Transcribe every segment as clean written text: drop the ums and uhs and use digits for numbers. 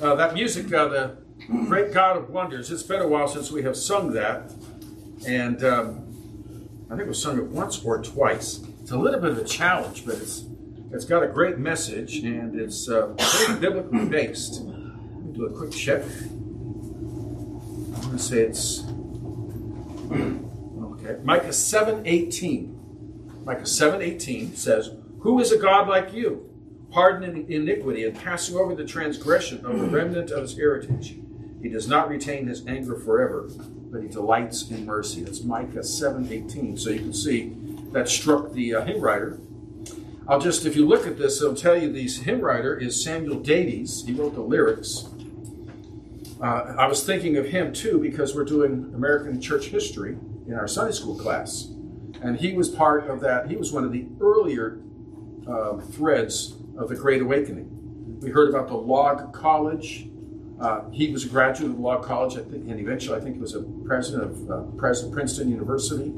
That music, the Great God of Wonders, it's been a while since we have sung that. And I think we sung it once or twice. It's a little bit of a challenge, but it's got a great message, and it's very biblically based. Let me do a quick check. I'm going to say it's... Okay. Micah 7:18. Micah 7:18 says, "Who is a God like you? Pardon iniquity and passing over the transgression of the remnant of his heritage. He does not retain his anger forever, but he delights in mercy." That's Micah 7:18. So you can see that struck the hymn writer. I'll just, if you look at this, it'll tell you the hymn writer is Samuel Davies. He wrote the lyrics. I was thinking of him too because we're doing American church history in our Sunday school class. And he was part of that. He was one of the earlier threads of the Great Awakening. We heard about the Log College. He was a graduate of the Log College, I think, and eventually I think he was a president of Princeton University.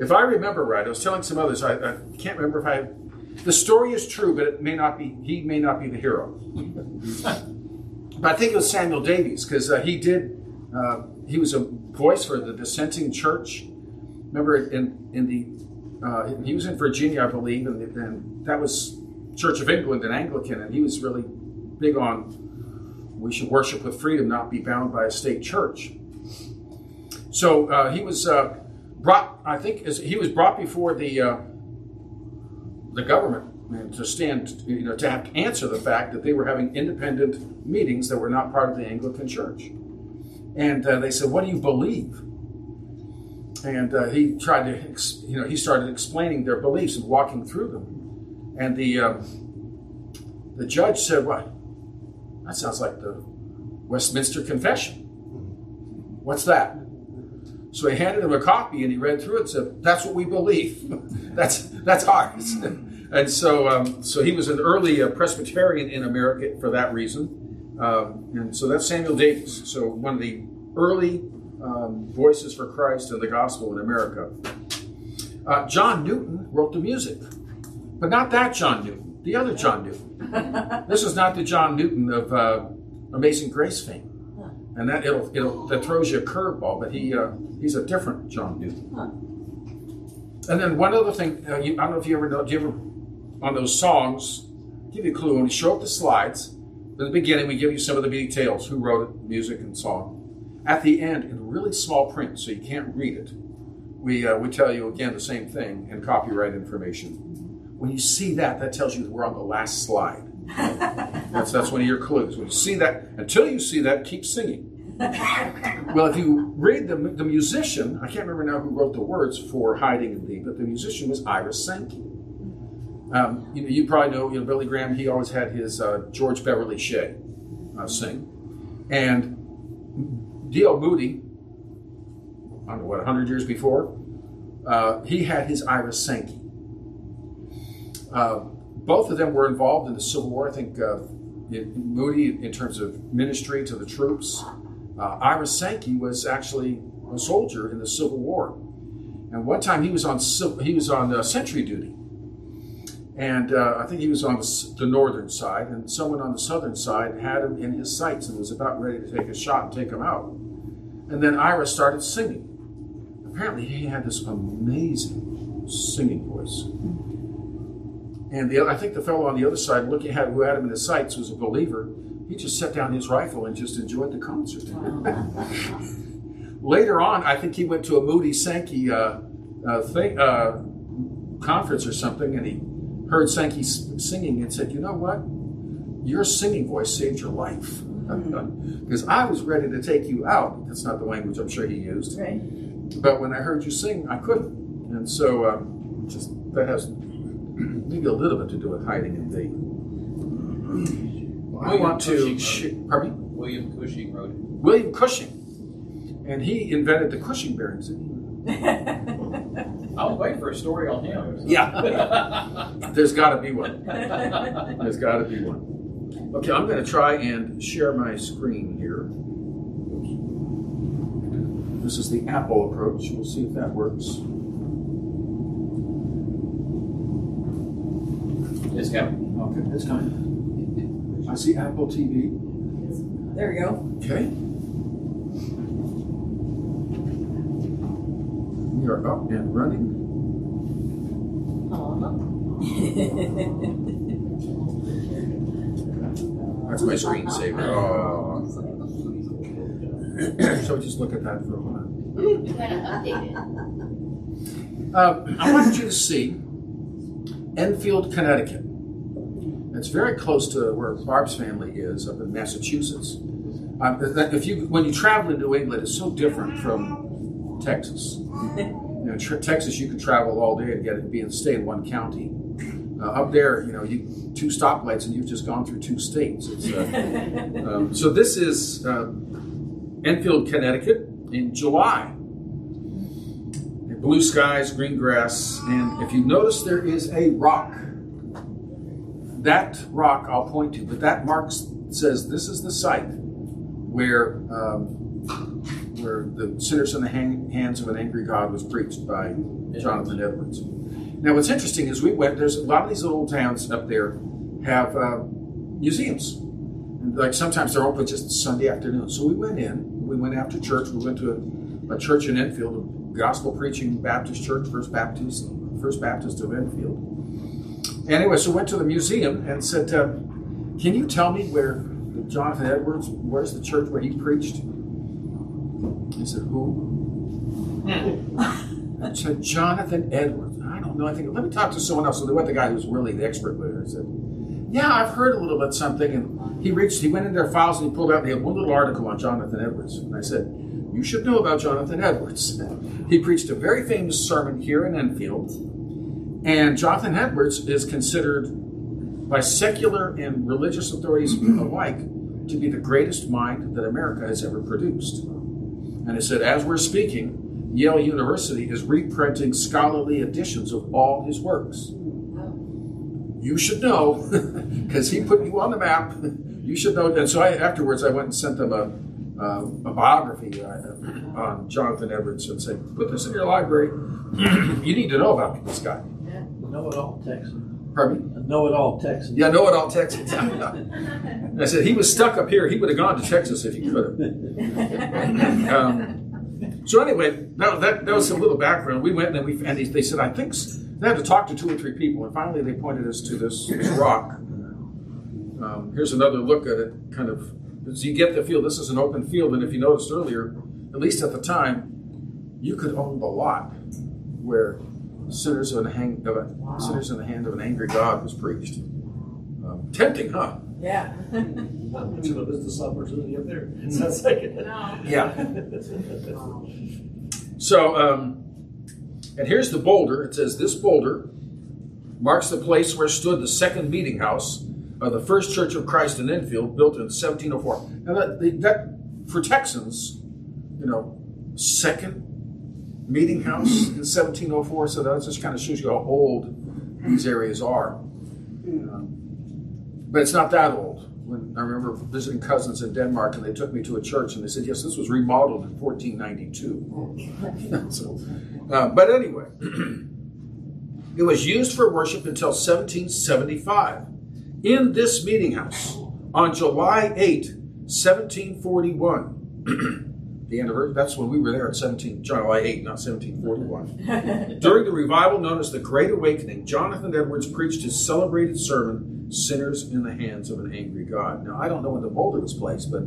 If I remember right, I was telling some others, I can't remember if I... The story is true, but it may not be, he may not be the hero. But I think it was Samuel Davies, because he was a voice for the dissenting church. Remember, he was in Virginia, I believe, and that was Church of England and Anglican, and he was really big on we should worship with freedom, not be bound by a state church. So he was brought, I think, he was brought before the government and to stand, you know, to have to answer the fact that they were having independent meetings that were not part of the Anglican Church, and they said, "What do you believe?" And he tried to, you know, he started explaining their beliefs and walking through them. And the judge said, "Well, that sounds like the Westminster Confession. What's that?" So he handed him a copy and he read through it and said, "That's what we believe. That's ours." And so so he was an early Presbyterian in America for that reason. And so that's Samuel Davies. So one of the early voices for Christ and the gospel in America. John Newton wrote the music. But not that John Newton, the other John Newton. This is not the John Newton of Amazing Grace fame. And that that throws you a curveball, but he's a different John Newton. And then one other thing, I don't know if you ever know, do you ever, on those songs, give you a clue, when we show up the slides, in the beginning we give you some of the details, who wrote it, music and song. At the end, in really small print, so you can't read it, we tell you again the same thing and copyright information. When you see that, that tells you we're on the last slide. That's one of your clues. When you see that, until you see that, keep singing. Well, if you read the musician, I can't remember now who wrote the words for "Hiding in Thee," but the musician was Ira Sankey. You probably know, Billy Graham. He always had his George Beverly Shea sing, and D.L. Moody. I don't know what 100 years before, he had his Ira Sankey. Both of them were involved in the Civil War. I think Moody, in terms of ministry to the troops, Ira Sankey was actually a soldier in the Civil War, and one time he was on sentry duty, and I think he was on the northern side, and someone on the southern side had him in his sights and was about ready to take a shot and take him out, and then Ira started singing. Apparently, he had this amazing singing voice. And I think the fellow on the other side, who had him in his sights, was a believer. He just set down his rifle and just enjoyed the concert. Later on, I think he went to a Moody Sankey conference or something, and he heard Sankey singing and said, "You know what? Your singing voice saved your life. Because I was ready to take you out." That's not the language I'm sure he used. Right. "But when I heard you sing, I couldn't." And so that has maybe a little bit to do with hiding in thee. William Cushing wrote it. William Cushing. And he invented the Cushing bearings. I was waiting for a story on him. Yeah. There's got to be one. There's got to be one. Okay, I'm going to try and share my screen here. This is the Apple approach. We'll see if that works. It's coming. Okay, it's coming. I see Apple TV. There we go. Okay. We are up and running. That's my screensaver. So just look at that for a while. You gotta update it. I want you to see Enfield, Connecticut. It's very close to where Barb's family is, up in Massachusetts. When you travel in New England, it's so different from Texas. You know, Texas, you could travel all day and stay in one county. Up there, you know, two stoplights and you've just gone through two states. It's, so this is Enfield, Connecticut in July. Blue skies, green grass, and if you notice there is a rock. That rock I'll point to, but that mark says this is the site where the Sinners in the Hands of an Angry God was preached by Jonathan Edwards. Now what's interesting is there's a lot of these little towns up there have museums. And like sometimes they're open just Sunday afternoon. So we went in, we went after church, we went to a church in Enfield, a gospel preaching Baptist church, First Baptist of Enfield. Anyway, so went to the museum and said, can you tell me where Jonathan Edwards, where's the church where he preached? He said, who? I said, Jonathan Edwards. I don't know. I think, let me talk to someone else. So they went to the guy who was really the expert with it. I said, yeah, I've heard a little bit something. And he went into their files and he pulled out, and they had one little article on Jonathan Edwards. And I said, you should know about Jonathan Edwards. He preached a very famous sermon here in Enfield. And Jonathan Edwards is considered by secular and religious authorities alike to be the greatest mind that America has ever produced. And I said, as we're speaking, Yale University is reprinting scholarly editions of all his works. You should know, because he put you on the map. You should know. And so afterwards, I went and sent them a biography on Jonathan Edwards and said, put this in your library. You need to know about this guy. Yeah, know-it-all Texan. Pardon me? Know-it-all Texan. Yeah, know-it-all Texan. I said, he was stuck up here. He would have gone to Texas if he could have. So anyway, that was a little background. We went and they said, I think they had to talk to 2 or 3 people, and finally they pointed us to this rock. Here's another look at it, kind of. As you get the field, this is an open field, and if you noticed earlier, at least at the time, you could own the lot where Sinners in the Hand of an Angry God was preached. Tempting, huh? Yeah. It's a business opportunity up there. Sounds like it. Yeah. So, and here's the boulder. It says, this boulder marks the place where stood the second meeting house of the First Church of Christ in Enfield, built in 1704. Now, that for Texans, you know, second meeting house in 1704, so that just kind of shows you how old these areas are. But it's not that old. I remember visiting cousins in Denmark, and they took me to a church, and they said, yes, this was remodeled in 1492. So, but anyway, it was used for worship until 1775. In this meeting house, on July 8, 1741, the anniversary, that's when we were there, July 8, not 1741. During the revival known as the Great Awakening, Jonathan Edwards preached his celebrated sermon, Sinners in the Hands of an Angry God. Now, I don't know when the boulder was placed, but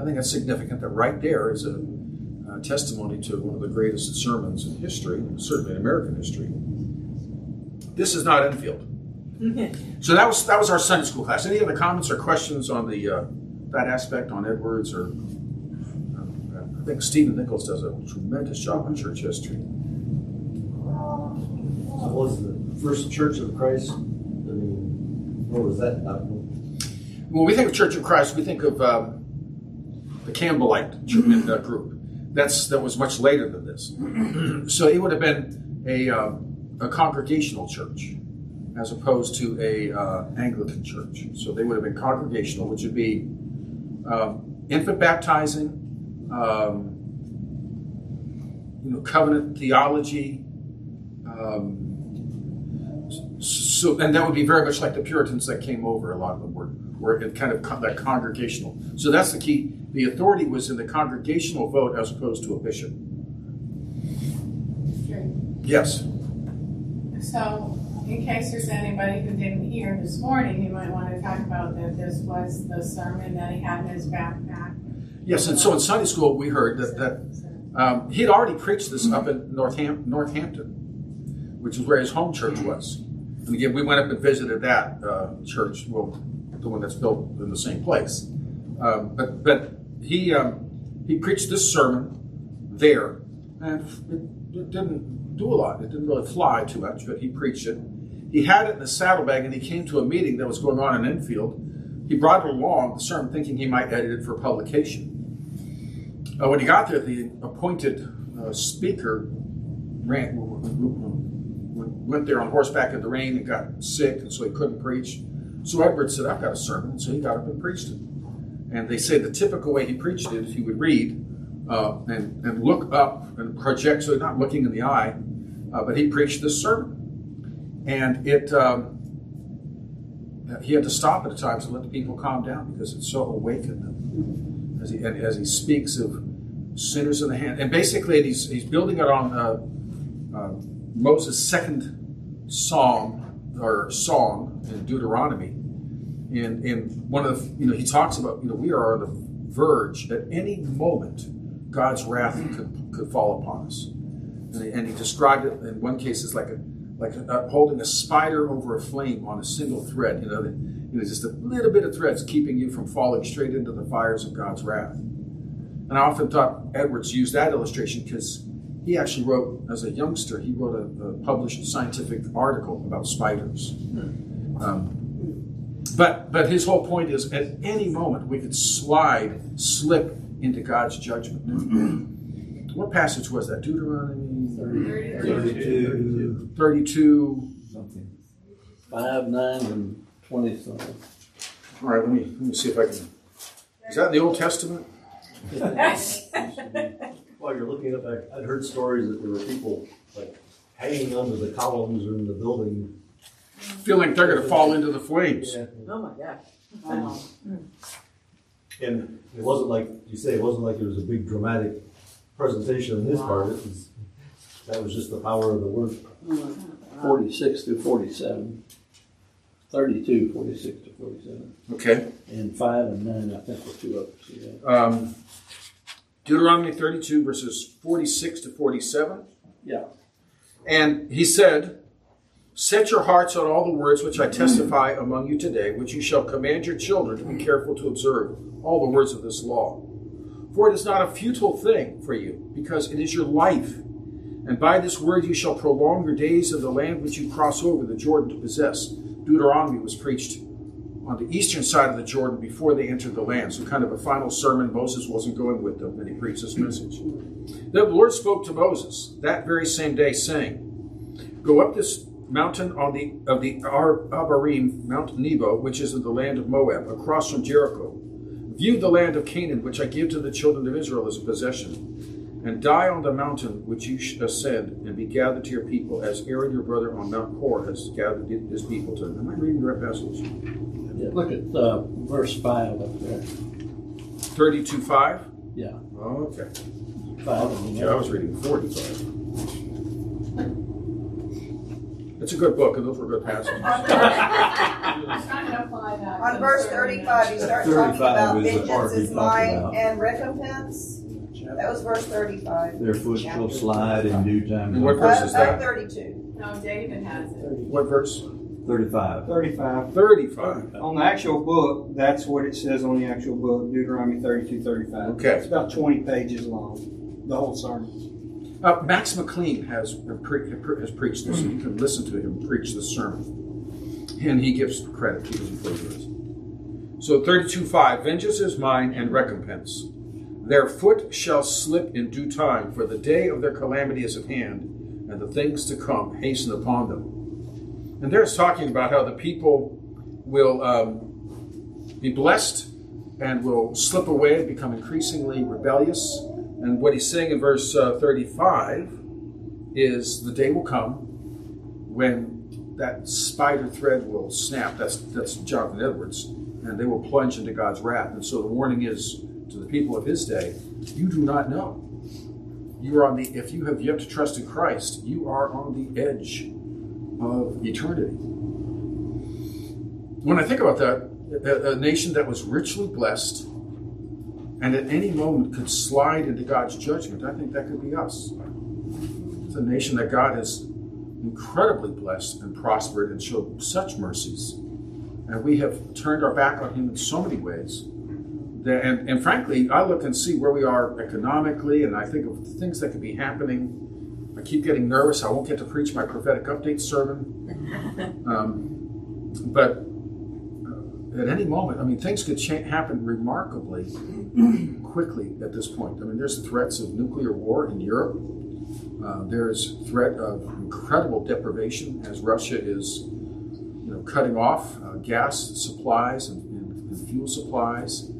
I think that's significant that right there is a testimony to one of the greatest sermons in history, certainly in American history. This is not Enfield. So that was our Sunday school class. Any other comments or questions on the that aspect on Edwards? Or I think Stephen Nichols does a tremendous job on church history. So was the First Church of Christ? What was that about? When we think of Church of Christ, we think of the Campbellite group. That was much later than this. So it would have been a congregational church as opposed to a Anglican church. So they would have been congregational, which would be infant baptizing, covenant theology, and that would be very much like the Puritans that came over. A lot of them were where it kind of that congregational. So that's the key. The authority was in the congregational vote as opposed to a bishop. Sure. Yes. So, in case there's anybody who didn't hear this morning, you might want to talk about that this was the sermon that he had in his backpack. Yes, and so in Sunday school we heard that he had already preached this up in Northampton, which is where his home church was. And again, we went up and visited that church, well, the one that's built in the same place. But he preached this sermon there, and it didn't do a lot. It didn't really fly too much, but he preached it. He had it in a saddlebag, and he came to a meeting that was going on in Enfield. He brought it along, the sermon, thinking he might edit it for publication. When he got there, the appointed speaker went there on horseback in the rain and got sick, and so he couldn't preach. So Edwards said, "I've got a sermon," so he got up and preached it. And they say the typical way he preached it is he would read and look up and project, so not looking in the eye, but he preached this sermon. And it he had to stop at times and let the people calm down because it so awakened them as he speaks of sinners in the hand. And basically he's building it on Moses' second song in Deuteronomy. And one of the, he talks about, we are on the verge at any moment God's wrath could fall upon us. And he described it in one case as like holding a spider over a flame on a single thread, just a little bit of threads keeping you from falling straight into the fires of God's wrath. And I often thought Edwards used that illustration because he actually wrote, as a youngster, he wrote a published scientific article about spiders. But his whole point is, at any moment, we could slip into God's judgment. What passage was that? Deuteronomy 32. 32. Something. 5, 9, and 27. All right, let me see if I can. Is that in the Old Testament? While you're looking up, I'd heard stories that there were people hanging under the columns or in the building, feeling like they're going to fall into the flames. Yeah. Oh my gosh. Wow. And it wasn't like you say, it wasn't like there was a big dramatic presentation on his part. That was just the power of the word. 46 through 47. 32, 46 to 47. Okay. And 5 and 9, I think, were two others. Yeah. Deuteronomy 32, verses 46 to 47. Yeah. And he said, "Set your hearts on all the words which I testify among you today, which you shall command your children to be careful to observe, all the words of this law. For it is not a futile thing for you, because it is your life. And by this word you shall prolong your days in the land which you cross over the Jordan to possess." Deuteronomy was preached on the eastern side of the Jordan before they entered the land. So kind of a final sermon. Moses wasn't going with them, and he preached this message. Then the Lord spoke to Moses that very same day, saying, "Go up this mountain of the Abarim, Mount Nebo, which is in the land of Moab, across from Jericho. View the land of Canaan, which I give to the children of Israel as a possession, and die on the mountain which you ascend, and be gathered to your people, as Aaron your brother on Mount Hor has gathered his people to them." Am I reading the right passage? Yeah, look at verse 5 up there. 32:5? Yeah. Oh, okay. 5. Yeah, I was reading 45. It's a good book, and those were good passages. On verse 35, he starts talking about vengeance is mine and recompense. That was verse 35. Their foot shall slide in due time. And what verse is that? 32. No, David has it. What verse? 35. 35. 35. On the actual book, that's what it says on the actual book, Deuteronomy 32:35. Okay. It's about 20 pages long, the whole sermon. Max McLean has preached this, and you can listen to him preach this sermon. And he gives credit. He doesn't plagiarize. So 32:5, "Vengeance is mine and recompense. Their foot shall slip in due time, for the day of their calamity is at hand, and the things to come hasten upon them." And there's talking about how the people will be blessed and will slip away and become increasingly rebellious. And what he's saying in verse 35 is the day will come when that spider thread will snap. That's Jonathan Edwards. and they will plunge into God's wrath. And so the warning is to the people of his day, you do not know. You are on the, if you have yet to trust in Christ, you are on the edge of eternity. When I think about that, a nation that was richly blessed and at any moment could slide into God's judgment, I think that could be us. It's a nation that God has incredibly blessed and prospered and showed such mercies. And we have turned our back on him in so many ways. And frankly, I look and see where we are economically, and I think of the things that could be happening. I keep getting nervous. I won't get to preach my prophetic update sermon. But at any moment, I mean, things could happen remarkably quickly at this point. I mean, there's threats of nuclear war in Europe. There's threat of incredible deprivation as Russia is, cutting off gas supplies and fuel supplies.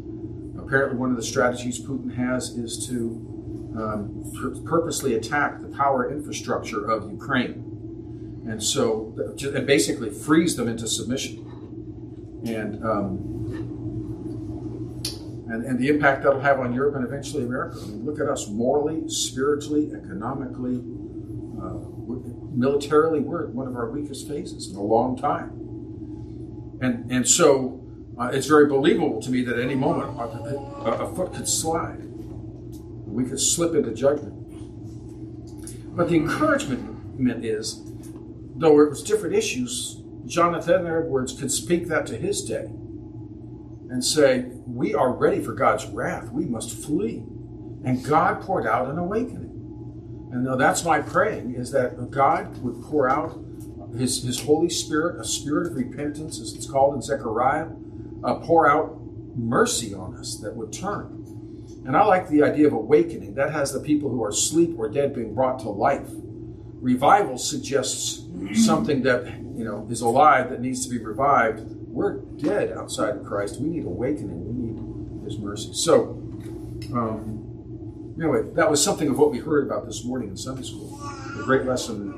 Apparently, one of the strategies Putin has is to purposely attack the power infrastructure of Ukraine, and so and basically freeze them into submission. And the impact that'll have on Europe and eventually America. I mean, look at us morally, spiritually, economically, militarily. We're at one of our weakest phases in a long time, and so. It's very believable to me that at any moment a foot could slide. We could slip into judgment. But the encouragement is, though it was different issues, Jonathan Edwards could speak that to his day and say, we are ready for God's wrath. We must flee. And God poured out an awakening. And now that's my praying, is that God would pour out his Holy Spirit, a spirit of repentance, as it's called in Zechariah, pour out mercy on us that would turn. And I like the idea of awakening. That has the people who are asleep or dead being brought to life. Revival suggests something that, is alive that needs to be revived. We're dead outside of Christ. We need awakening. We need his mercy. So, anyway, that was something of what we heard about this morning in Sunday school. A great lesson,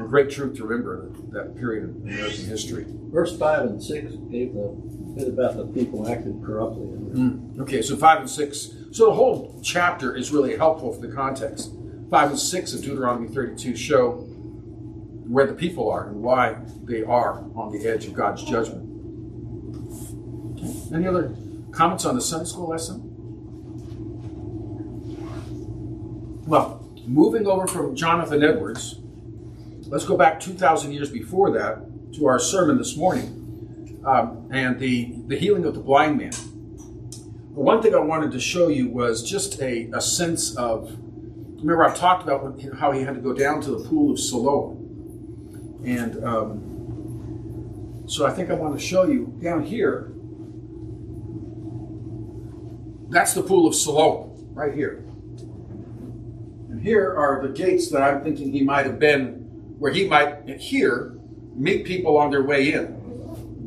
a great truth to remember that period in American history. Verse 5 and 6 gave the bit about the people acted corruptly. Okay, so 5 and 6. So the whole chapter is really helpful for the context. 5 and 6 of Deuteronomy 32 show where the people are and why they are on the edge of God's judgment. Okay. Any other comments on the Sunday school lesson? Well, moving over from Jonathan Edwards, let's go back 2,000 years before that to our sermon this morning. And the healing of the blind man. But one thing I wanted to show you was just a sense of, remember I've talked about how he had to go down to the Pool of Siloam. And so I think I want to show you down here, that's the Pool of Siloam, right here. And here are the gates that I'm thinking he might have been, where he might, here, meet people on their way in,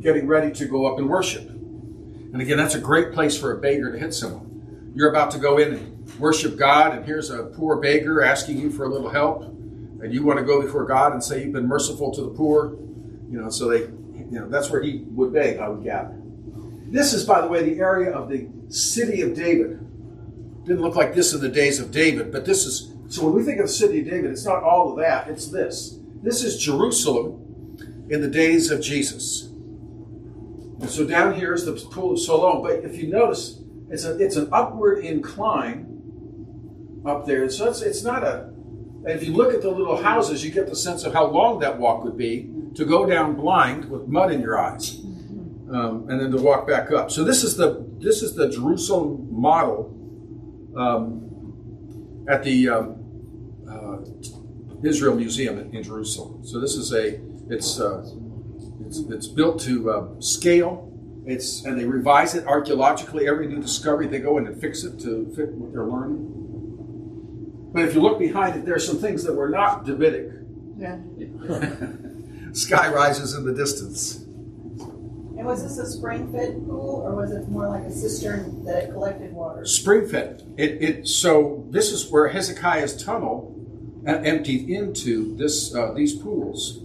getting ready to go up and worship. And again, that's a great place for a beggar to hit someone. You're about to go in and worship God, and here's a poor beggar asking you for a little help, and you want to go before God and say you've been merciful to the poor. So they, that's where he would beg, I would gather. This is, by the way, the area of the city of David. Didn't look like this in the days of David, but this is, so when we think of the city of David, it's not all of that, it's this. This is Jerusalem in the days of Jesus. And so down here is the Pool of Siloam, but if you notice, it's an upward incline up there. So it's not a, if you look at the little houses, you get the sense of how long that walk would be to go down blind with mud in your eyes, and then to walk back up. So this is the Jerusalem model at the Israel Museum in Jerusalem. So this is It's built to scale. And they revise it archaeologically. Every new discovery, they go in and fix it to fit what they're learning. But if you look behind it, there are some things that were not Davidic. Yeah. Sky rises in the distance. And was this a spring-fed pool, or was it more like a cistern that it collected water? Spring-fed. So this is where Hezekiah's tunnel emptied into these pools.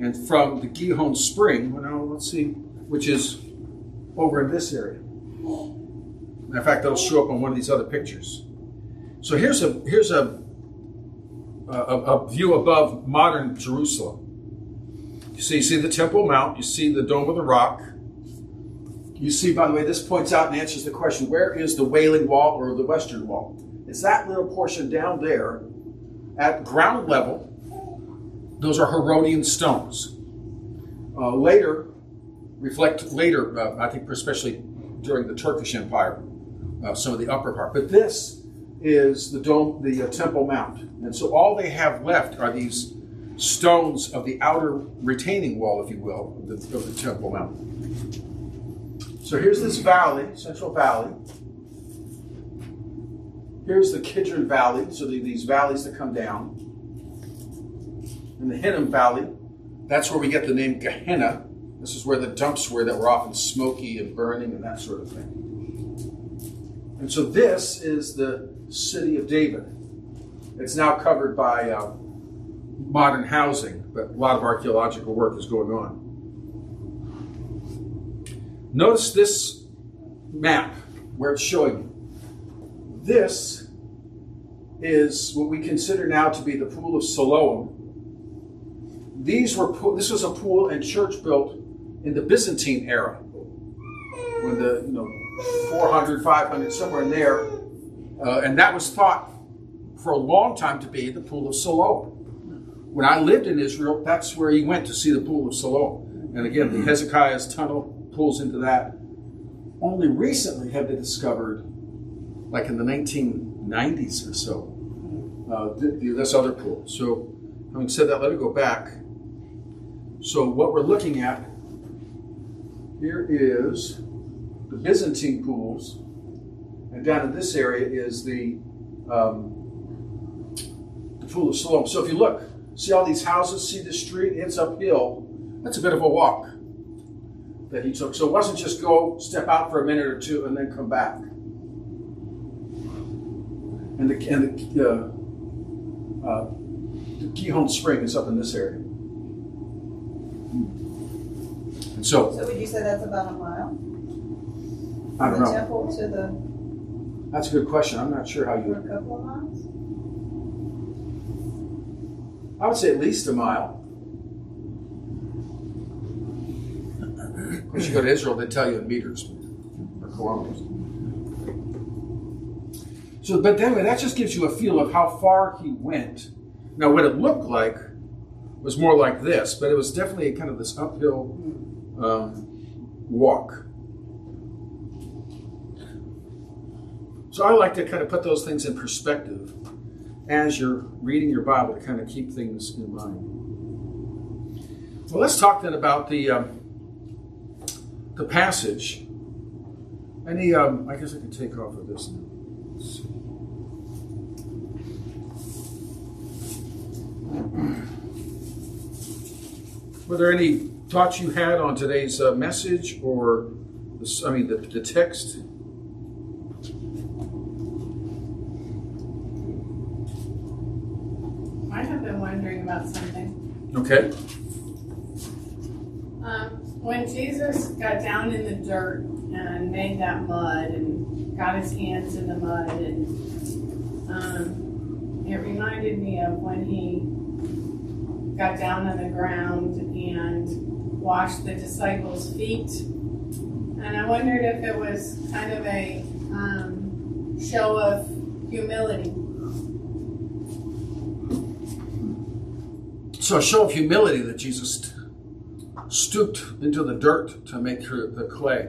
And from the Gihon Spring, which is over in this area. Matter of fact, that'll show up on one of these other pictures. So here's a view above modern Jerusalem. So you see the Temple Mount, you see the Dome of the Rock. You see, by the way, this points out and answers the question, where is the Wailing Wall or the Western Wall? It's that little portion down there at ground level. Those are Herodian stones. I think especially during the Turkish Empire, some of the upper part. But this is the dome, the Temple Mount. And so all they have left are these stones of the outer retaining wall, if you will, of the Temple Mount. So here's this valley, Central Valley. Here's the Kidron Valley, so these valleys that come down. And the Hinnom Valley, that's where we get the name Gehenna. This is where the dumps were that were often smoky and burning and that sort of thing. And so this is the city of David. It's now covered by modern housing, but a lot of archaeological work is going on. Notice this map where it's showing you. This is what we consider now to be the Pool of Siloam. This was a pool and church built in the Byzantine era, when the 400, 500, somewhere in there, and that was thought for a long time to be the Pool of Siloam. When I lived in Israel, that's where you went to see the Pool of Siloam. And again, the Hezekiah's tunnel pulls into that. Only recently have they discovered, like in the 1990s or so, this other pool. So having said that, let me go back. So what we're looking at here is the Byzantine pools, and down in this area is the Pool of Siloam. So if you look, see all these houses, see the street, it's uphill. That's a bit of a walk that he took. So it wasn't just go step out for a minute or two and then come back. And the Gihon Spring is up in this area. So would you say that's about a mile? I don't know. From the temple to the... That's a good question. I'm not sure how you... A couple of miles? I would say at least a mile. Of course, you go to Israel, they tell you in meters or kilometers. So, but anyway, that just gives you a feel of how far he went. Now, what it looked like was more like this, but it was definitely kind of this uphill... walk. So I like to kind of put those things in perspective as you're reading your Bible to kind of keep things in mind. Well, let's talk then about the passage. I guess I can take off of this now. Let's see. Were there any thoughts you had on today's message or the text? I have been wondering about something. Okay. When Jesus got down in the dirt and made that mud and got his hands in the mud, and it reminded me of when he got down on the ground and washed the disciples' feet, and I wondered if it was kind of a show of humility. So a show of humility that Jesus stooped into the dirt to make the clay.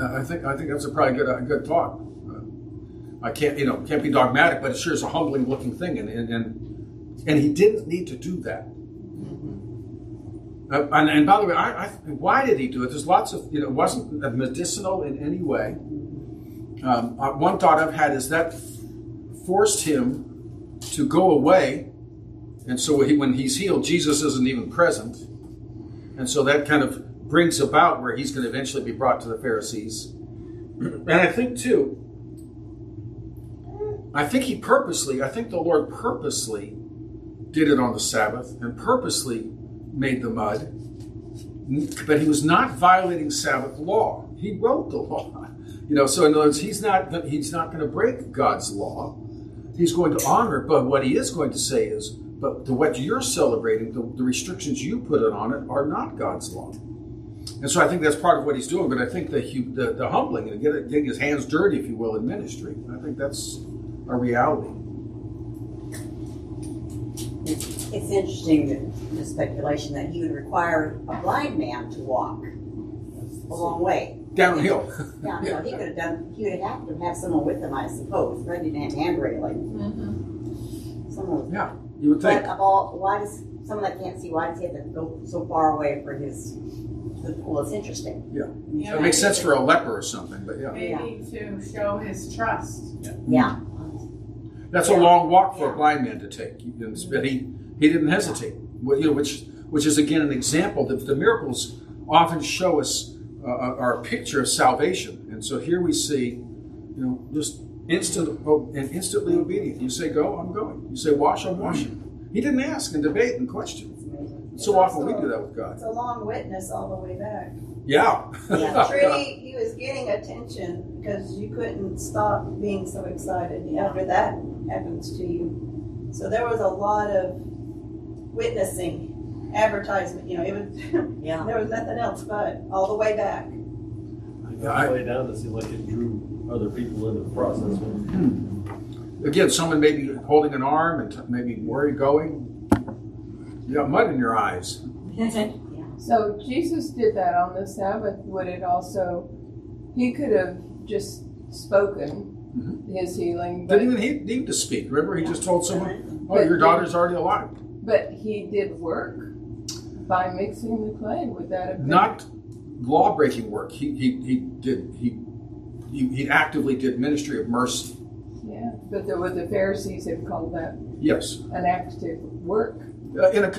I think that's probably a good thought. I can't be dogmatic, but it sure is a humbling looking thing, and he didn't need to do that. And by the way, why did he do it? There's lots of, it wasn't medicinal in any way. One thought I've had is that forced him to go away. And so when he's healed, Jesus isn't even present. And so that kind of brings about where he's going to eventually be brought to the Pharisees. And I think the Lord purposely did it on the Sabbath and purposely made the mud But he was not violating Sabbath law. He wrote the law. You know, so in other words, he's not going to break God's law. He's going to honor it, but what he is going to say is, but to what you're celebrating, the restrictions you put on it are not God's law. And so I think that's part of what he's doing, but I think the humbling and getting his hands dirty, if you will, in ministry, I think that's a reality. It's interesting, that the speculation that he would require a blind man to walk a long way. Downhill. Downhill. He could have done. He would have had to have someone with him, I suppose. Right? He didn't have hand railing. Mm-hmm. Someone. Yeah, you would think. But of all, why does someone that can't see? Why does he have to go so far away for his? Well, it's interesting. Yeah, yeah, so it makes sense for a leper or something. But yeah, maybe to show his trust. Yeah. Yeah. That's a long walk for a blind man to take. But he didn't hesitate. You know, which is again an example that the miracles often show us. Are a picture of salvation, and so here we see, you know, just instantly obedient. You say go, I'm going. You say wash, I'm washing. He didn't ask and debate and question. So often we do that with God. It's a long witness all the way back. Yeah. Yeah, truly, he was getting attention because you couldn't stop being so excited after that happens to you. So there was a lot of witnessing. Advertisement, you know, it was, there was nothing else but all the way back. All the way down, it seemed like it drew other people into the process. Again, someone maybe holding an arm and maybe where are you going? You got mud in your eyes. So Jesus did that on the Sabbath. Would it also, he could have just spoken his healing. But didn't even need to speak. Remember, he just told someone, oh, your daughter's already alive. But he did work. By mixing the clay, would that have been? Not law-breaking work. He actively did ministry of mercy. Yeah, but the Pharisees have called that an active work.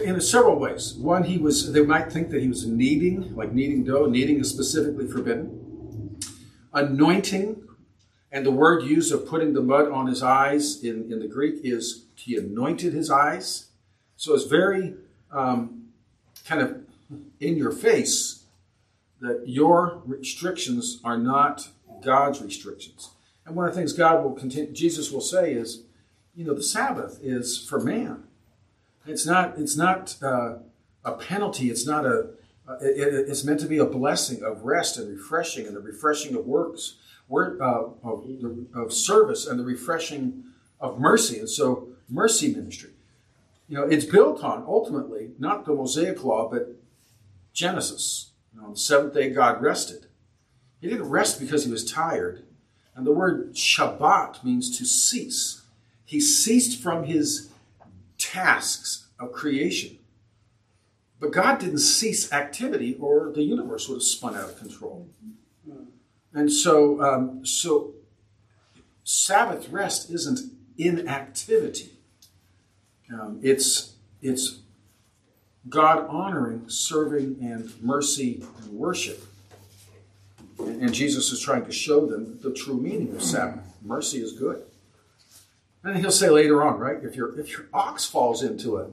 In several ways. One, they might think that he was kneading, like kneading dough. Kneading is specifically forbidden. Anointing, and the word used of putting the mud on his eyes in the Greek is he anointed his eyes. So it's very... kind of in your face that your restrictions are not God's restrictions. And one of the things Jesus will say is, you know, the Sabbath is for man. It's not a penalty. It's meant to be a blessing of rest and refreshing, and the refreshing of works, of service, and the refreshing of mercy. And so mercy ministry. You know, it's built on, ultimately, not the Mosaic Law, but Genesis. You know, on the seventh day, God rested. He didn't rest because he was tired. And the word Shabbat means to cease. He ceased from his tasks of creation. But God didn't cease activity, or the universe would have spun out of control. And so, Sabbath rest isn't inactivity. It's God honoring, serving, and mercy and worship. And Jesus is trying to show them the true meaning of Sabbath. Mercy is good. And he'll say later on, right? If your ox falls into a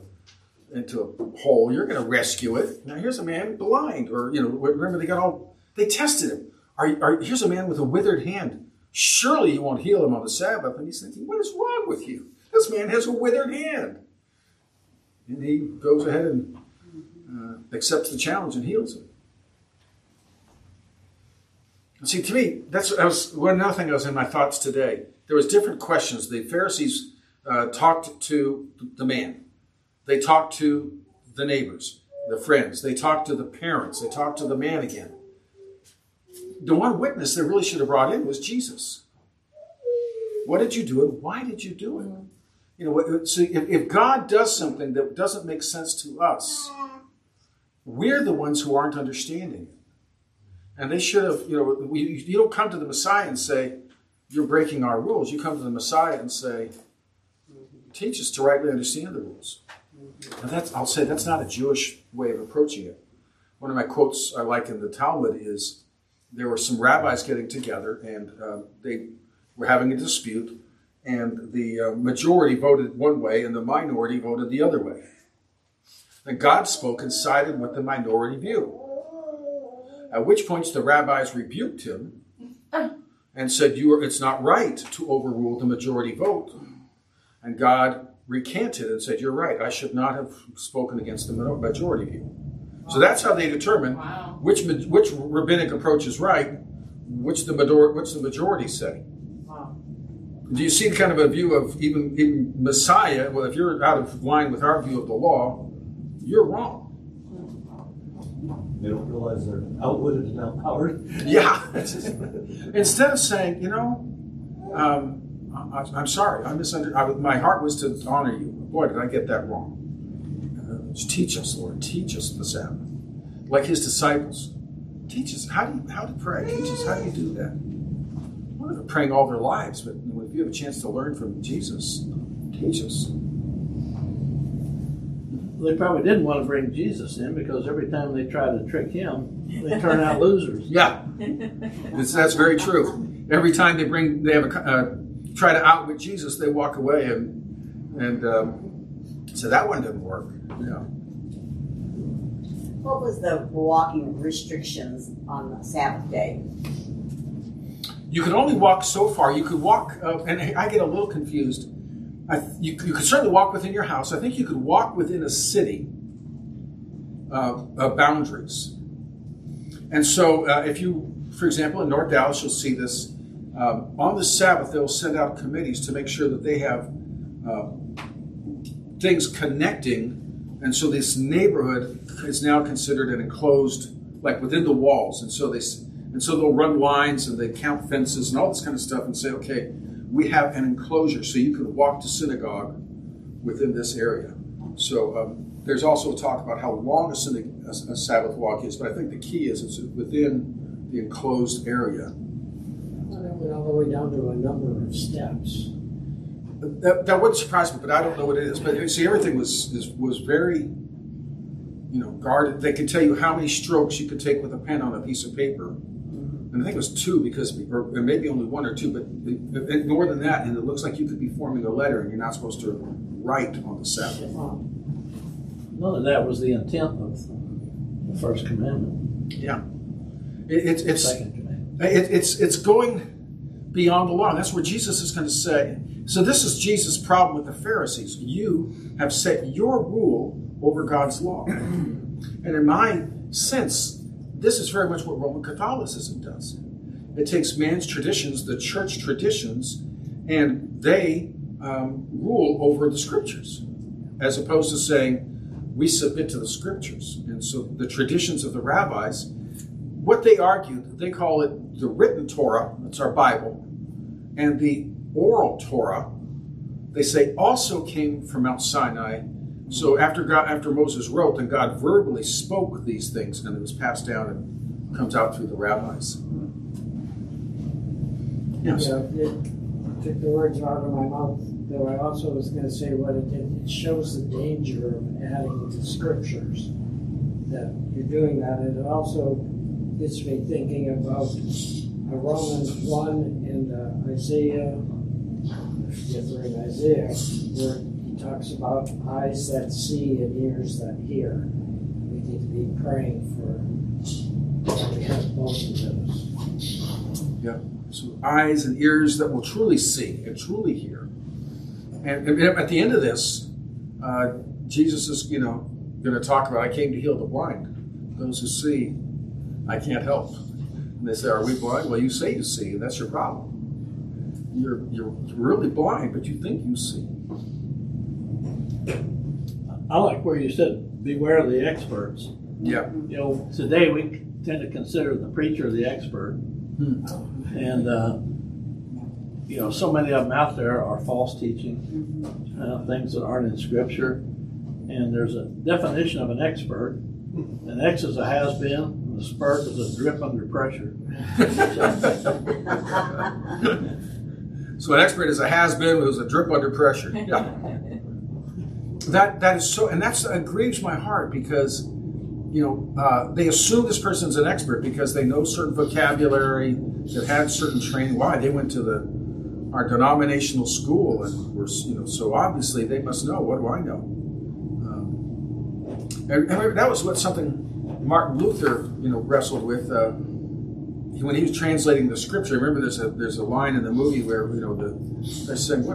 hole, you're going to rescue it. Now here's a man blind, or you know, remember they tested him. Here's a man with a withered hand. Surely you won't heal him on the Sabbath. And he's thinking, what is wrong with you? This man has a withered hand. And he goes ahead and accepts the challenge and heals him. And see, to me, another thing that was in my thoughts today. There was different questions. The Pharisees talked to the man. They talked to the neighbors, the friends. They talked to the parents. They talked to the man again. The one witness they really should have brought in was Jesus. What did you do and why did you do it? You know, so if God does something that doesn't make sense to us, we're the ones who aren't understanding it. And they should have, you know, you don't come to the Messiah and say, you're breaking our rules. You come to the Messiah and say, teach us to rightly understand the rules. And that's not a Jewish way of approaching it. One of my quotes I like in the Talmud is, there were some rabbis getting together and they were having a dispute. And the majority voted one way, and the minority voted the other way. Then God spoke and sided with the minority view. At which point the rabbis rebuked him and said, it's not right to overrule the majority vote. And God recanted and said, you're right, I should not have spoken against the majority view. So that's how they determine which rabbinic approach is right, which the majority say. Wow. Do you see kind of a view of even Messiah? Well, if you're out of line with our view of the law, you're wrong. They don't realize they're outwitted and outpowered. Yeah. Instead of saying, I'm sorry, I misunderstood. My heart was to honor you. Boy, did I get that wrong. Just teach us, Lord. Teach us the Sabbath. Like his disciples. Teach us how to pray. Teach us how do you do that. Well, they're praying all their lives, but if you have a chance to learn from Jesus, teach us. They probably didn't want to bring Jesus in because every time they try to trick him, they turn out losers. Yeah. That's very true. Every time try to outwit Jesus, they walk away so that one didn't work. Yeah. What was the walking restrictions on the Sabbath day? You could only walk so far. You could walk, and I get a little confused. You could certainly walk within your house. I think you could walk within a city boundaries. And so if you, for example, in North Dallas, you'll see this. On the Sabbath, they'll send out committees to make sure that they have things connecting, and so this neighborhood is now considered an enclosed, like within the walls, and so they'll run lines and they count fences and all this kind of stuff and say, okay, we have an enclosure, so you can walk to synagogue within this area. So there's also talk about how long a Sabbath walk is, but I think the key is it's within the enclosed area. Well, that went all the way down to a number of steps. That wouldn't surprise me, but I don't know what it is. But see, everything was very, guarded. They could tell you how many strokes you could take with a pen on a piece of paper, and I think it was two, or maybe only one or two. But more than that, and it looks like you could be forming a letter, and you're not supposed to write on the Sabbath. None of that was the intent of the first commandment. Yeah, it's going beyond the law. And that's where Jesus is going to say. So this is Jesus' problem with the Pharisees. You have set your rule over God's law. And in my sense, this is very much what Roman Catholicism does. It takes man's traditions, the church traditions, and they rule over the scriptures, as opposed to saying, we submit to the scriptures. And so the traditions of the rabbis, what they argue, they call it the written Torah, that's our Bible, and the oral Torah, they say, also came from Mount Sinai. So after Moses wrote, then God verbally spoke these things, and it was passed down and comes out through the rabbis. Yes. Yeah, it took the words out of my mouth, though I also was going to say what it did. It shows the danger of adding to scriptures that you're doing that, and it also gets me thinking about Romans 1 and Isaiah. Where he talks about eyes that see and ears that hear. We need to be praying for both of those. Yeah. So eyes and ears that will truly see and truly hear. And at the end of this, Jesus is, going to talk about, I came to heal the blind. Those who see, I can't help. And they say, are we blind? Well, you say you see, and that's your problem. You're really blind, but you think you see. I like where you said, beware of the experts. Yeah. Today we tend to consider the preacher the expert. Hmm. And, so many of them out there are false teaching, things that aren't in Scripture. And there's a definition of an expert. An ex is a has-been. The spurt is a drip under pressure. So an expert is a has-been who's a drip under pressure. Yeah. That is so, and that grieves my heart because, they assume this person's an expert because they know certain vocabulary, they've had certain training. Why? They went to our denominational school and were, so obviously they must know. What do I know? And that was what something Martin Luther, wrestled with when he was translating the scripture. Remember, there's a line in the movie where they're saying, "Why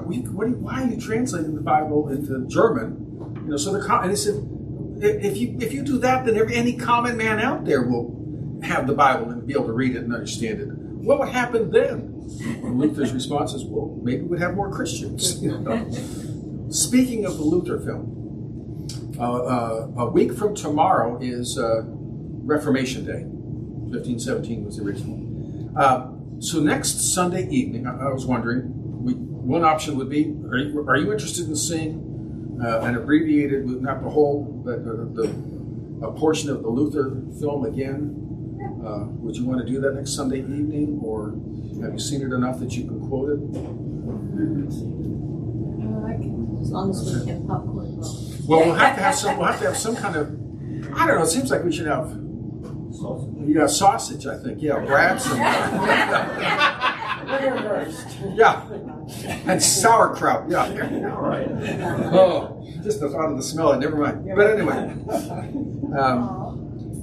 are you translating the Bible into German?" And he said, "If you do that, then any common man out there will have the Bible and be able to read it and understand it." What would happen then? And Luther's response is, "Well, maybe we'd have more Christians." Speaking of the Luther film, a week from tomorrow is Reformation Day. 1517 was the original. So next Sunday evening, I was wondering, one option would be, are you interested in seeing an abbreviated, not the whole, but a portion of the Luther film again? Would you want to do that next Sunday evening, or have you seen it enough that you can quote it? I can, as long as we can popcorn. Well, we'll have to have some kind of, I don't know, it seems like we should have sausage. You got sausage, I think. Yeah, grab some. Yeah, and sauerkraut. Yeah. All right. Oh, just the thought of the smell. Never mind. But anyway,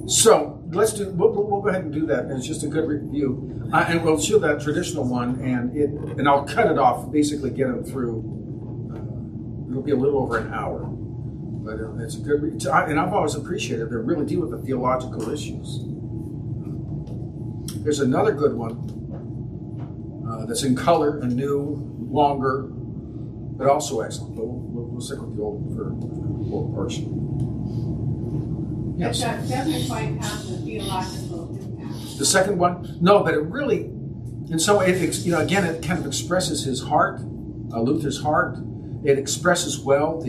so. Let's do. We'll go ahead and do that. And it's just a good review, and we'll show that traditional one, and I'll cut it off. Basically, get them through. It'll be a little over an hour, but it's a good. And I've always appreciated they really deal with the theological issues. There's another good one that's in color, and new, longer, but also excellent. But we'll stick with the old version. Yes. That doesn't quite have the theological impact. The second one? No, but it really, in some way, again, it kind of expresses his heart, Luther's heart. It expresses well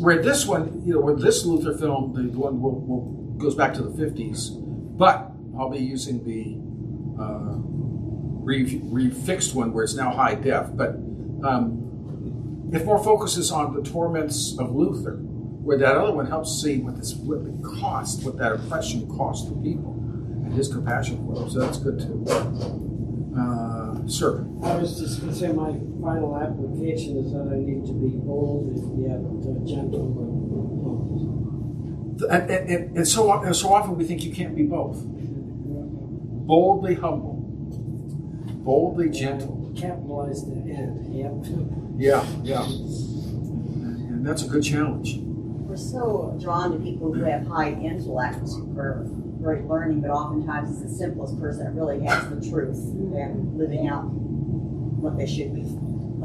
where this one, with this Luther film, the one goes back to the 50s, but I'll be using the refixed one where it's now high def, but it more focuses on the torments of Luther. Where that other one helps see what that oppression cost the people, and his compassion for them. So that's good too. Sir? I was just going to say my final application is that I need to be bold and yet gentle. And so often we think you can't be both. Boldly humble. Boldly gentle. Capitalize the end. Yep. Yeah. And that's a good challenge. We're so drawn to people who have high intellect or great learning, but oftentimes it's the simplest person that really has the truth and living out what they should be.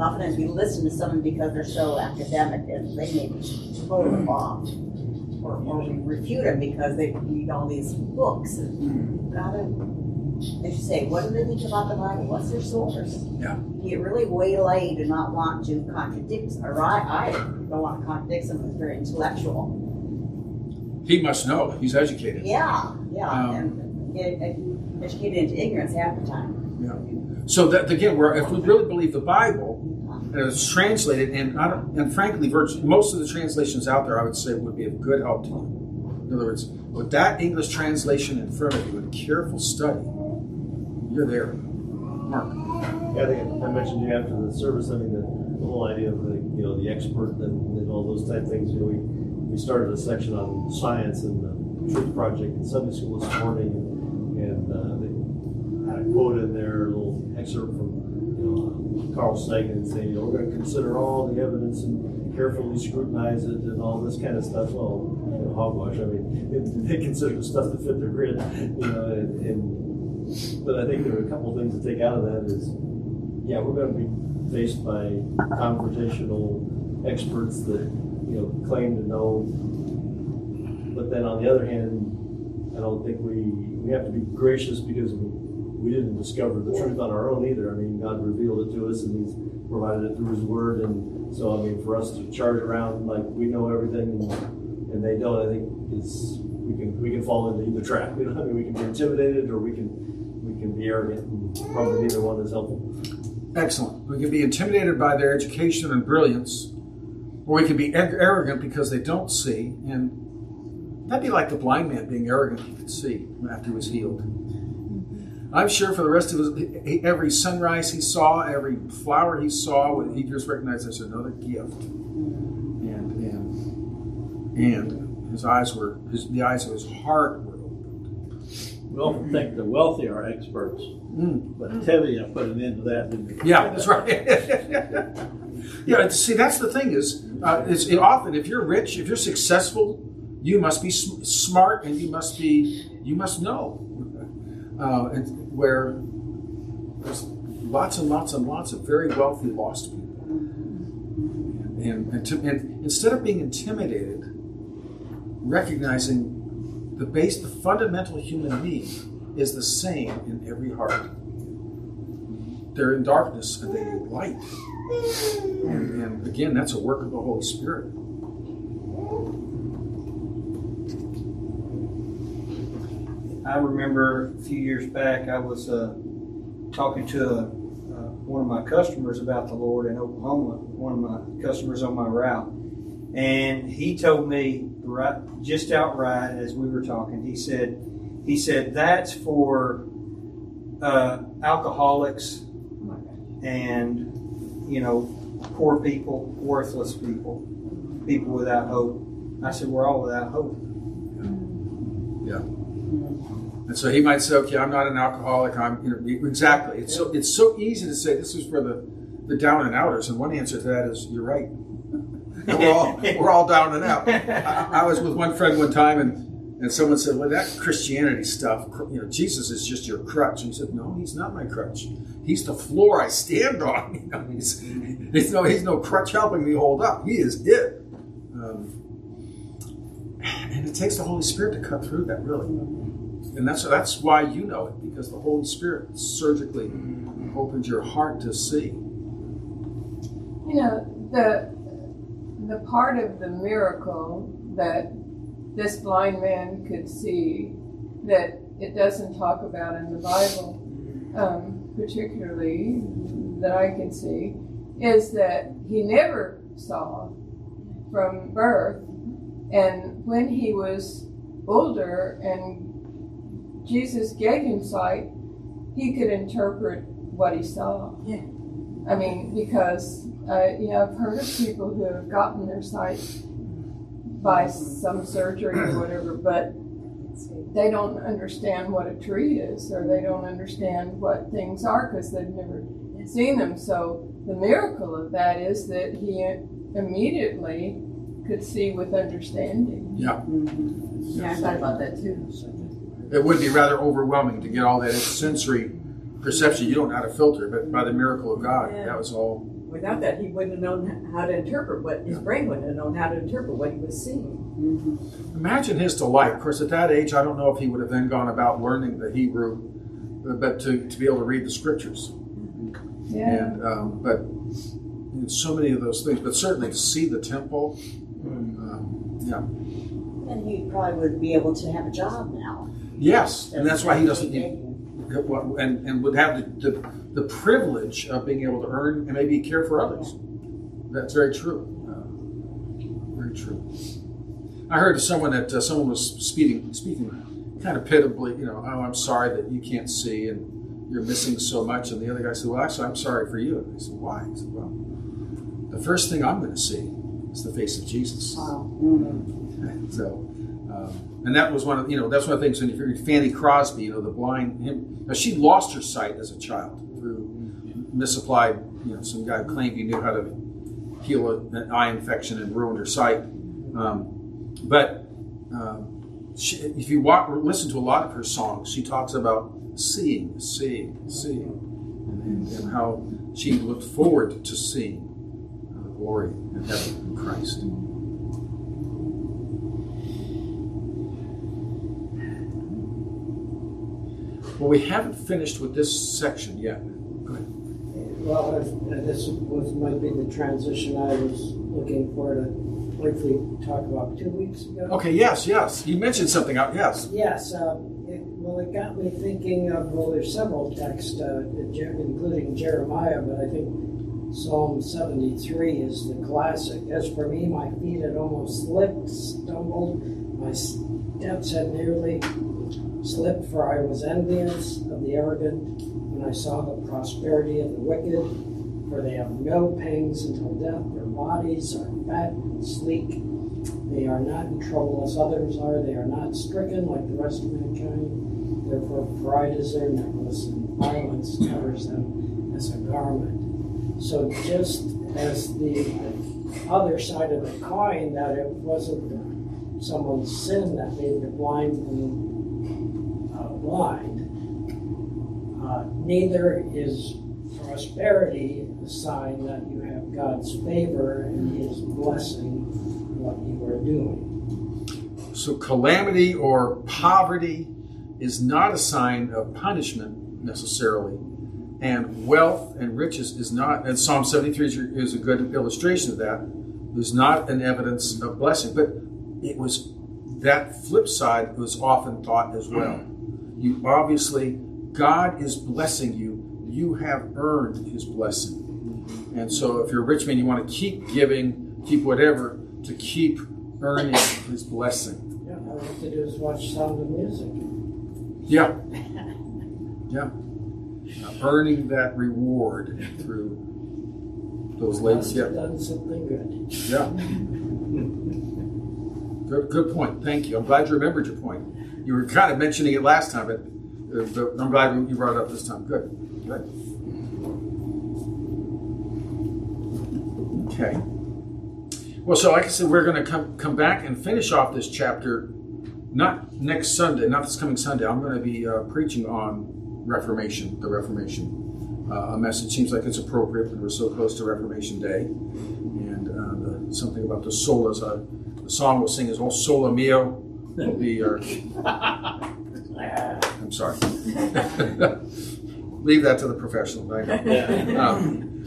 Oftentimes we listen to someone because they're so academic and they may be totally off, or we refute them because they read all these books. And as you say, what do they think about the Bible? What's their source? Yeah. You really waylay to not want to contradict, or I don't want to contradict someone who's very intellectual. He must know. He's educated. Yeah. And get educated into ignorance half the time. Yeah. So that again, if we really believe the Bible, and it's translated, and frankly, most of the translations out there, I would say, would be of good help to you. In other words, with that English translation in front of you, with careful study. You're there. Mark. Yeah, I think I mentioned to you after the service, the whole idea of the expert and all those type of things. We started a section on science and the Truth Project in Sunday school this morning, and they had a quote in there, a little excerpt from Carl Sagan saying, we're going to consider all the evidence and carefully scrutinize it and all this kind of stuff. Well, hogwash. I mean, they consider the stuff that fit their grid, But I think there are a couple of things to take out of that is, we're going to be faced by confrontational experts that, claim to know. But then on the other hand, I don't think we have to be gracious because we didn't discover the truth on our own either. I mean, God revealed it to us and He's provided it through His Word. And so, for us to charge around like we know everything and they don't, I think is... We can fall into either trap. We can be intimidated or we can be arrogant. And probably neither one is helpful. Excellent. We can be intimidated by their education and brilliance, or we can be arrogant because they don't see. And that'd be like the blind man being arrogant. He could see after he was healed. I'm sure for the rest of his, every sunrise he saw, every flower he saw, he just recognized there's another gift. And The eyes of his heart were opened. We often think the wealthy are experts, but Tevye, I put an end to that, didn't Yeah, that's right. Yeah, see, that's the thing is, often if you're rich, if you're successful, you must be smart and you must know. Where there's lots and lots and lots of very wealthy lost people. And instead of being intimidated, recognizing the fundamental human need is the same in every heart. They're in darkness and they need light. And again, that's a work of the Holy Spirit. I remember a few years back, I was talking to one of my customers about the Lord in Oklahoma, one of my customers on my route. And he told me, just outright as we were talking, he said that's for alcoholics and, poor people, worthless people, people without hope. I said, we're all without hope. Yeah. And so he might say, okay, I'm not an alcoholic, exactly. It's so easy to say this is for the down and outers, and one answer to that is, you're right. We're all down and out. I was with one friend one time, and someone said, well, that Christianity stuff, Jesus is just your crutch. And he said, no, he's not my crutch. He's the floor I stand on. He's no crutch helping me hold up. He is it. And it takes the Holy Spirit to cut through that, really. And that's why you know it, because the Holy Spirit surgically opens your heart to see. The part of the miracle that this blind man could see that it doesn't talk about in the Bible, particularly that I can see, is that he never saw from birth. And when he was older and Jesus gave him sight, he could interpret what he saw. Yeah. I mean, because I've heard of people who have gotten their sight by some surgery or whatever, but they don't understand what a tree is, or they don't understand what things are because they've never seen them. So the miracle of that is that he immediately could see with understanding. Yeah. Mm-hmm. Yeah, I thought about that too. It would be rather overwhelming to get all that sensory perception. You don't know how to filter, but by the miracle of God, that was all. Without that, he wouldn't have known how to interpret what his brain wouldn't have known how to interpret what he was seeing. Mm-hmm. Imagine his delight. Of course, at that age, I don't know if he would have then gone about learning the Hebrew, but to be able to read the scriptures. Mm-hmm. Yeah. And so many of those things, but certainly to see the temple. And he probably would be able to have a job now. Yes, and that's why he doesn't. And would have the privilege of being able to earn and maybe care for others. That's very true. Very true. I heard of someone that someone was speaking kind of pitiably. I'm sorry that you can't see and you're missing so much. And the other guy said, well, actually, I'm sorry for you. And I said, why? He said, well, the first thing I'm going to see is the face of Jesus. Wow. Mm-hmm. So, and that was that's one of the things when you hear Fanny Crosby, the blind. She lost her sight as a child through misapplied. Some guy claimed he knew how to heal an eye infection and ruined her sight. If you listen to a lot of her songs, she talks about seeing, and how she looked forward to seeing glory in heaven in Christ. Well, we haven't finished with this section yet. Go ahead. Well, this might be the transition I was looking for to briefly talk about 2 weeks ago. Okay, yes. You mentioned something out, yes. Yes, it got me thinking of, there's several texts, including Jeremiah, but I think Psalm 73 is the classic. As for me, my feet had almost slipped, stumbled. My steps had nearly slipped, for I was envious of the arrogant when I saw the prosperity of the wicked. For they have no pangs until death. Their bodies are fat and sleek. They are not in trouble as others are. They are not stricken like the rest of mankind. Therefore, pride is their necklace, and violence covers them as a garment. So just as the other side of the coin, that it wasn't someone's sin that made the blind and blind, neither is prosperity a sign that you have God's favor and His blessing what you are doing. So calamity or poverty is not a sign of punishment necessarily, and wealth and riches is not, and Psalm 73 is a good illustration of that, is not an evidence of blessing. But it was that flip side was often thought as well. You obviously, God is blessing you. You have earned His blessing. And so if you're a rich man, you want to keep giving, keep whatever, to keep earning His blessing. Yeah, all you have to do is watch Sound of Music. Yeah. Yeah. Earning that reward through those ladies. Yeah. Done something good. Yeah. Good point. Thank you. I'm glad you remembered your point. You were kind of mentioning it last time, but I'm glad you brought it up this time. Good. Okay. Well, so like I said, we're going to come back and finish off this chapter, not next Sunday, not this coming Sunday. I'm going to be preaching on Reformation, the Reformation. A message seems like it's appropriate when we're so close to Reformation Day. And something about the solas. The song we'll sing is O Sola Mio. Will be our... I'm sorry. Leave that to the professional. I know.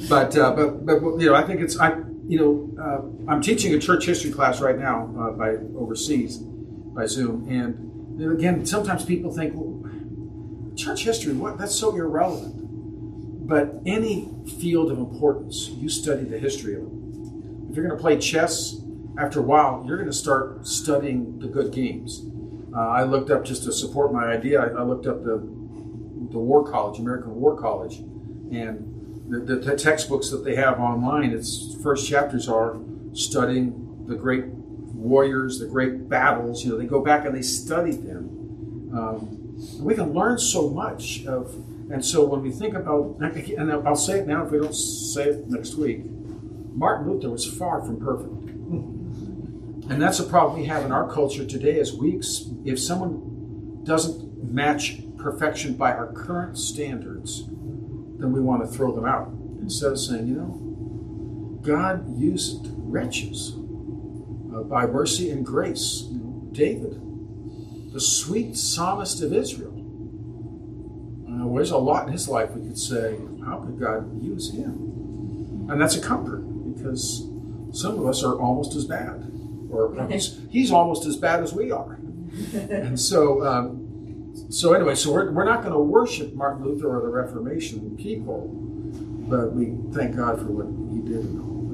But you know, I think it's... I'm teaching a church history class right now by overseas, by Zoom, and then again, sometimes people think, well, church history, what? That's so irrelevant. But any field of importance, you study the history of it. If you're going to play chess, after a while, you're going to start studying the good games. I looked up, just to support my idea, I looked up the War College, American War College, and the textbooks that they have online, its first chapters are studying the great warriors, the great battles. You know, they go back and they study them. And we can learn so much of, and so when we think about, and I'll say it now if we don't say it next week, Martin Luther was far from perfect. And that's a problem we have in our culture today is if someone doesn't match perfection by our current standards, then we want to throw them out. Instead of saying, you know, God used wretches by mercy and grace. You know, David, the sweet psalmist of Israel. There's a lot in his life we could say, how could God use him? And that's a comfort, because some of us are almost as bad. Or he's almost as bad as we are. And so... So anyway, so we're not going to worship Martin Luther or the Reformation people, but we thank God for what he did and all.